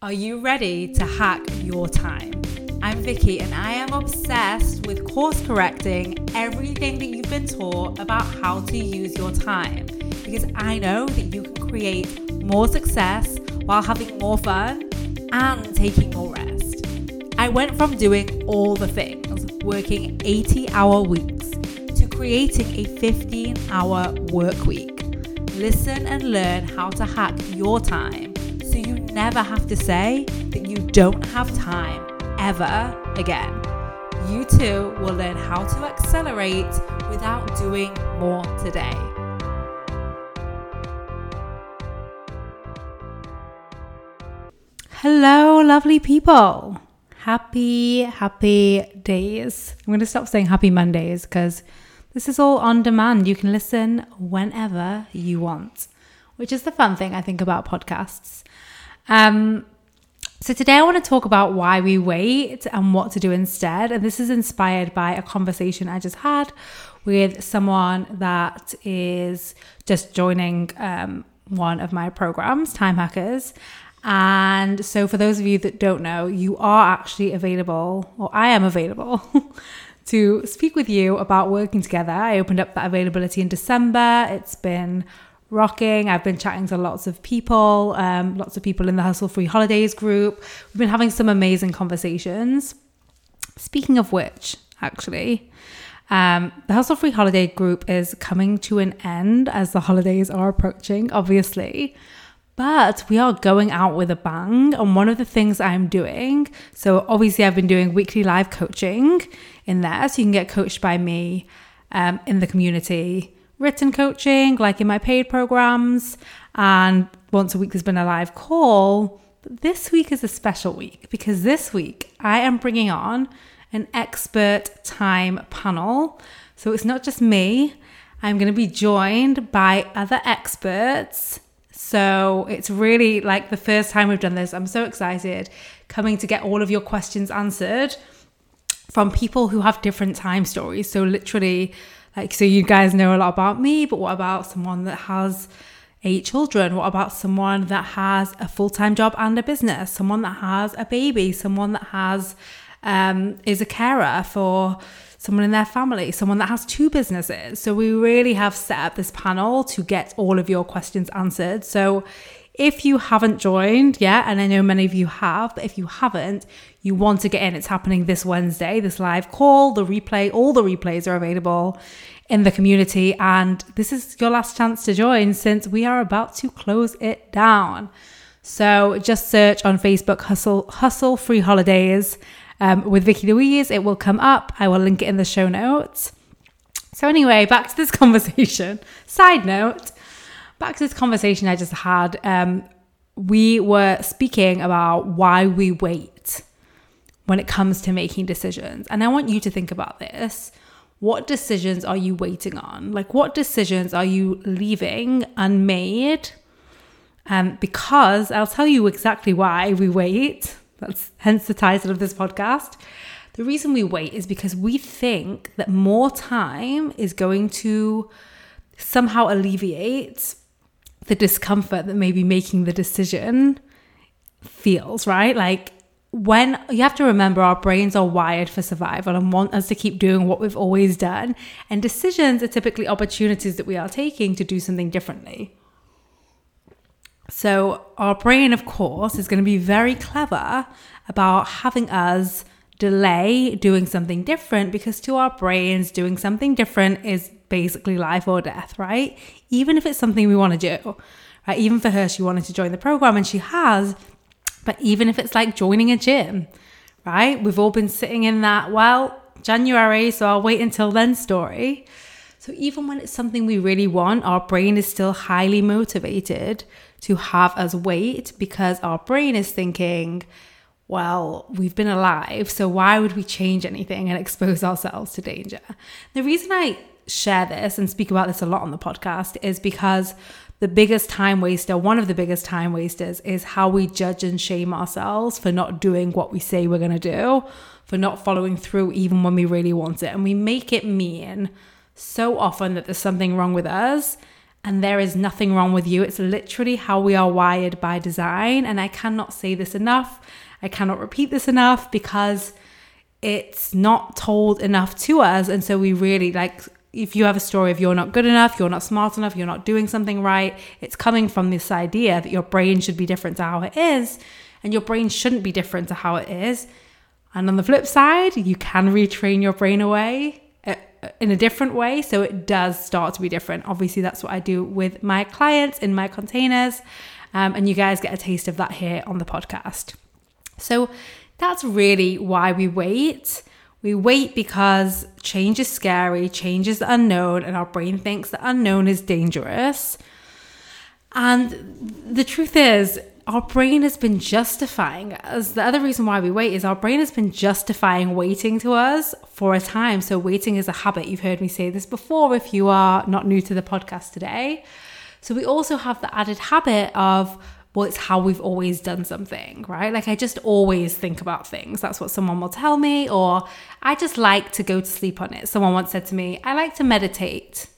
Are you ready to hack your time? I'm Vicky and I am obsessed with course correcting everything that you've been taught about how to use your time, because I know that you can create more success while having more fun and taking more rest. I went from doing all the things, working 80-hour weeks, to creating a 15-hour work week. Listen and learn how to hack your time so you never have to say that you don't have time ever again. You too will learn how to accelerate without doing more today. Hello, lovely people. Happy days. I'm going to stop saying happy Mondays because this is all on demand. You can listen whenever you want, which is the fun thing I think about podcasts. So today I want to talk about why we wait and what to do instead. And this is inspired by a conversation I just had with someone that is just joining one of my programs, Time Hackers. And so for those of you that don't know, you are actually available, or I am available to speak with you about working together. I opened up that availability in December. It's been rocking. I've been chatting to lots of people in the Hustle Free Holidays group. We've been having some amazing conversations. Speaking of which, actually, the Hustle Free Holiday group is coming to an end as the holidays are approaching, obviously. But we are going out with a bang. And one of the things I'm doing, so obviously I've been doing weekly live coaching in there. So you can get coached by me in the community. Written coaching, like in my paid programs, and once a week there's been a live call. But this week is a special week because this week I am bringing on an expert time panel. So it's not just me. I'm going to be joined by other experts. So it's really like the first time we've done this. I'm so excited, coming to get all of your questions answered from people who have different time stories. So literally, so you guys know a lot about me, but what about someone that has 8 children? What about someone that has a full-time job and a business? Someone that has a baby? Someone that has is a carer for someone in their family? Someone that has 2 businesses? So we really have set up this panel to get all of your questions answered. So if you haven't joined yet, and I know many of you have, but if you haven't, you want to get in. It's happening this Wednesday, this live call, the replay, all the replays are available in the community. And this is your last chance to join since we are about to close it down. So just search on Facebook, Hustle Free Holidays with Vicky Louise. It will come up. I will link it in the show notes. So anyway, back to this conversation. Side note. Back to this conversation I just had, we were speaking about why we wait when it comes to making decisions. And I want you to think about this. What decisions are you waiting on? Like, what decisions are you leaving unmade? Because I'll tell you exactly why we wait. That's hence the title of this podcast. The reason we wait is because we think that more time is going to somehow alleviate the discomfort that maybe making the decision feels, right? Like, when you have to remember our brains are wired for survival and want us to keep doing what we've always done, and decisions are typically opportunities that we are taking to do something differently. So our brain, of course, is going to be very clever about having us delay doing something different, because to our brains, doing something different is basically life or death, right? Even if it's something we want to do, right? Even for her, she wanted to join the program and she has, but even if it's like joining a gym, right? We've all been sitting in that, well, January, so I'll wait until then story. So even when it's something we really want, our brain is still highly motivated to have us wait, because our brain is thinking, well, we've been alive, so why would we change anything and expose ourselves to danger? The reason I share this and speak about this a lot on the podcast is because one of the biggest time wasters is how we judge and shame ourselves for not doing what we say we're going to do, for not following through even when we really want it. And we make it mean so often that there's something wrong with us. and there is nothing wrong with you. It's literally how we are wired by design. And I cannot say this enough. I cannot repeat this enough because it's not told enough to us. And so we really, like, if you have a story of you're not good enough, you're not smart enough, you're not doing something right, it's coming from this idea that your brain should be different to how it is, and your brain shouldn't be different to how it is. And on the flip side, you can retrain your brain away in a different way, so it does start to be different. Obviously, that's what I do with my clients in my containers, and you guys get a taste of that here on the podcast. So that's really why we wait. We wait because change is scary, change is the unknown, and our brain thinks the unknown is dangerous. And the truth is, our brain has been justifying us. The other reason why we wait is our brain has been justifying waiting to us for a time. So waiting is a habit. You've heard me say this before if you are not new to the podcast today. So we also have the added habit of, well, it's how we've always done something, right? Like, I just always think about things. That's what someone will tell me. Or I just like to go to sleep on it. Someone once said to me, I like to meditate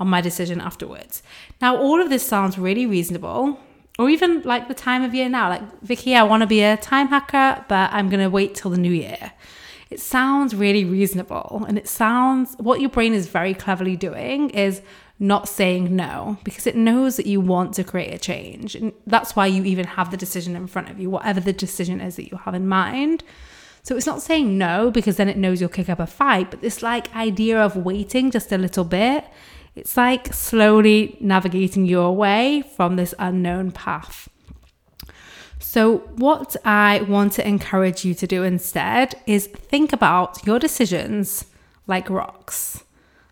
on my decision afterwards. Now, all of this sounds really reasonable. Or even like the time of year now, like, Vicky, I want to be a time hacker, but I'm going to wait till the new year. It sounds really reasonable. And it sounds, what your brain is very cleverly doing is not saying no, because it knows that you want to create a change. And that's why you even have the decision in front of you, whatever the decision is that you have in mind. So it's not saying no, because then it knows you'll kick up a fight. But this like idea of waiting just a little bit, it's like slowly navigating you away from this unknown path. So what I want to encourage you to do instead is think about your decisions like rocks.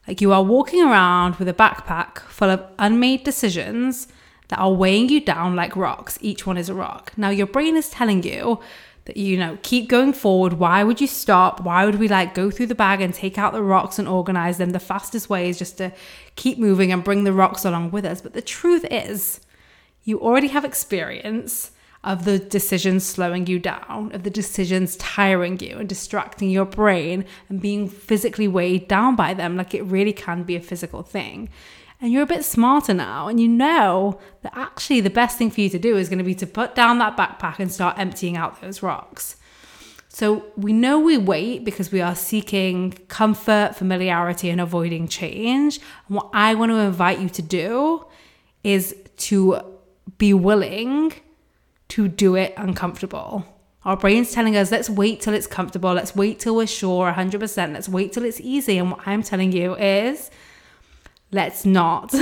Like, you are walking around with a backpack full of unmade decisions that are weighing you down like rocks. Each one is a rock. Now, your brain is telling you that, you know, keep going forward. Why would you stop? Why would we like go through the bag and take out the rocks and organize them? The fastest way is just to keep moving and bring the rocks along with us. But the truth is, you already have experience of the decisions slowing you down, of the decisions tiring you and distracting your brain and being physically weighed down by them. Like, it really can be a physical thing. And you're a bit smarter now, and you know that actually the best thing for you to do is going to be to put down that backpack and start emptying out those rocks. So we know we wait because we are seeking comfort, familiarity, and avoiding change. And what I want to invite you to do is to be willing to do it uncomfortable. Our brain's telling us, let's wait till it's comfortable. Let's wait till we're sure 100%. Let's wait till it's easy. And what I'm telling you is, let's not.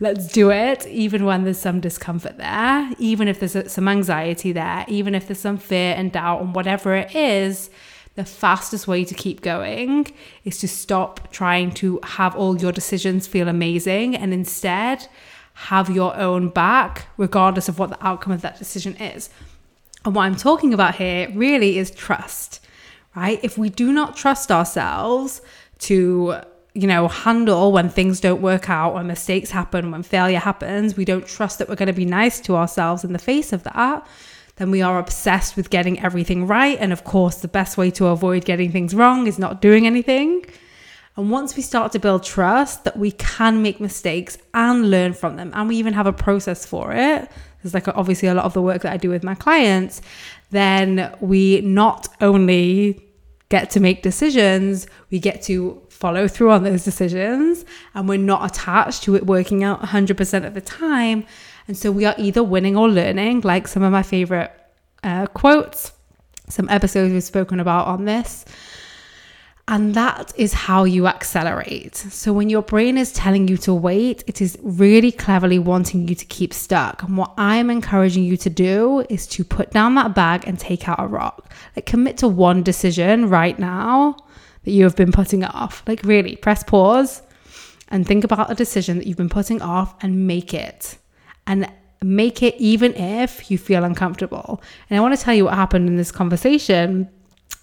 Let's do it, even when there's some discomfort there, even if there's some anxiety there, even if there's some fear and doubt and whatever it is. The fastest way to keep going is to stop trying to have all your decisions feel amazing and instead have your own back, regardless of what the outcome of that decision is. And what I'm talking about here really is trust, right? If we do not trust ourselves to, you know, handle when things don't work out, when mistakes happen, when failure happens, we don't trust that we're going to be nice to ourselves in the face of that, then we are obsessed with getting everything right. And of course, the best way to avoid getting things wrong is not doing anything. And once we start to build trust that we can make mistakes and learn from them, and we even have a process for it, there's like obviously a lot of the work that I do with my clients, then we not only get to make decisions, we get to follow through on those decisions, and we're not attached to it working out 100% of the time. And so we are either winning or learning, like some of my favorite quotes, some episodes we've spoken about on this. And that is how you accelerate. So when your brain is telling you to wait, it is really cleverly wanting you to keep stuck. And what I'm encouraging you to do is to put down that bag and take out a rock. Like, commit to one decision right now that you have been putting off. Like, really, press pause and think about a decision that you've been putting off and make it. And make it even if you feel uncomfortable. And I want to tell you what happened in this conversation.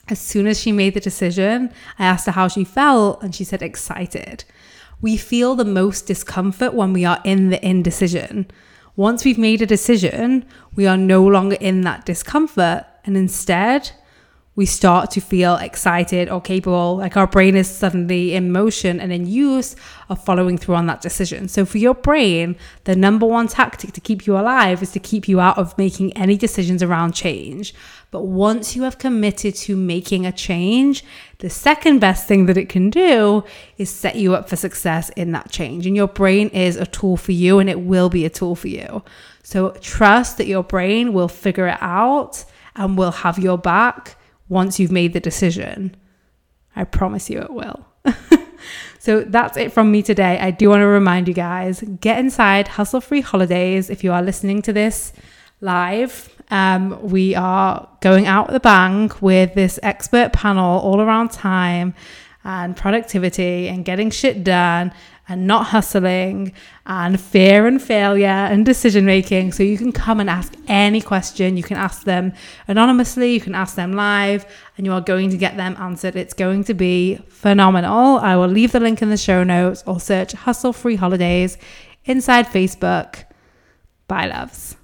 As soon as she made the decision, I asked her how she felt, and she said excited. We feel the most discomfort when we are in the indecision. Once we've made a decision, we are no longer in that discomfort, and instead we start to feel excited or capable, like our brain is suddenly in motion and in use of following through on that decision. So for your brain, the number one tactic to keep you alive is to keep you out of making any decisions around change. But once you have committed to making a change, the second best thing that it can do is set you up for success in that change. And your brain is a tool for you, and it will be a tool for you. So trust that your brain will figure it out and will have your back once you've made the decision. I promise you it will. So that's it from me today. I do want to remind you guys, get inside Hustle Free Holidays. If you are listening to this live, we are going out with a bang with this expert panel all around time and productivity and getting shit done and not hustling and fear and failure and decision making. So you can come and ask any question. You can ask them anonymously, you can ask them live, and you are going to get them answered. It's going to be phenomenal. I will leave the link in the show notes, or search Hustle Free Holidays inside Facebook. Bye, loves.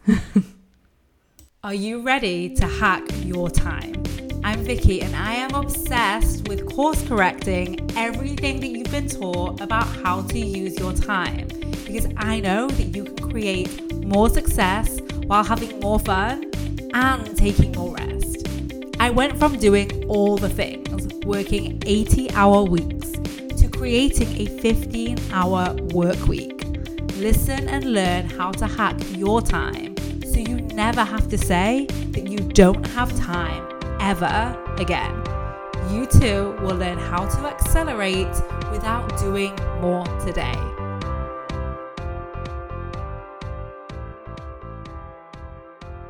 Are you ready to hack your time? I'm Vicky, and I am obsessed with course correcting everything that you've been taught about how to use your time, because I know that you can create more success while having more fun and taking more rest. I went from doing all the things, working 80-hour weeks, to creating a 15-hour work week. Listen and learn how to hack your time so you never have to say that you don't have time ever again. You too will learn how to accelerate without doing more today.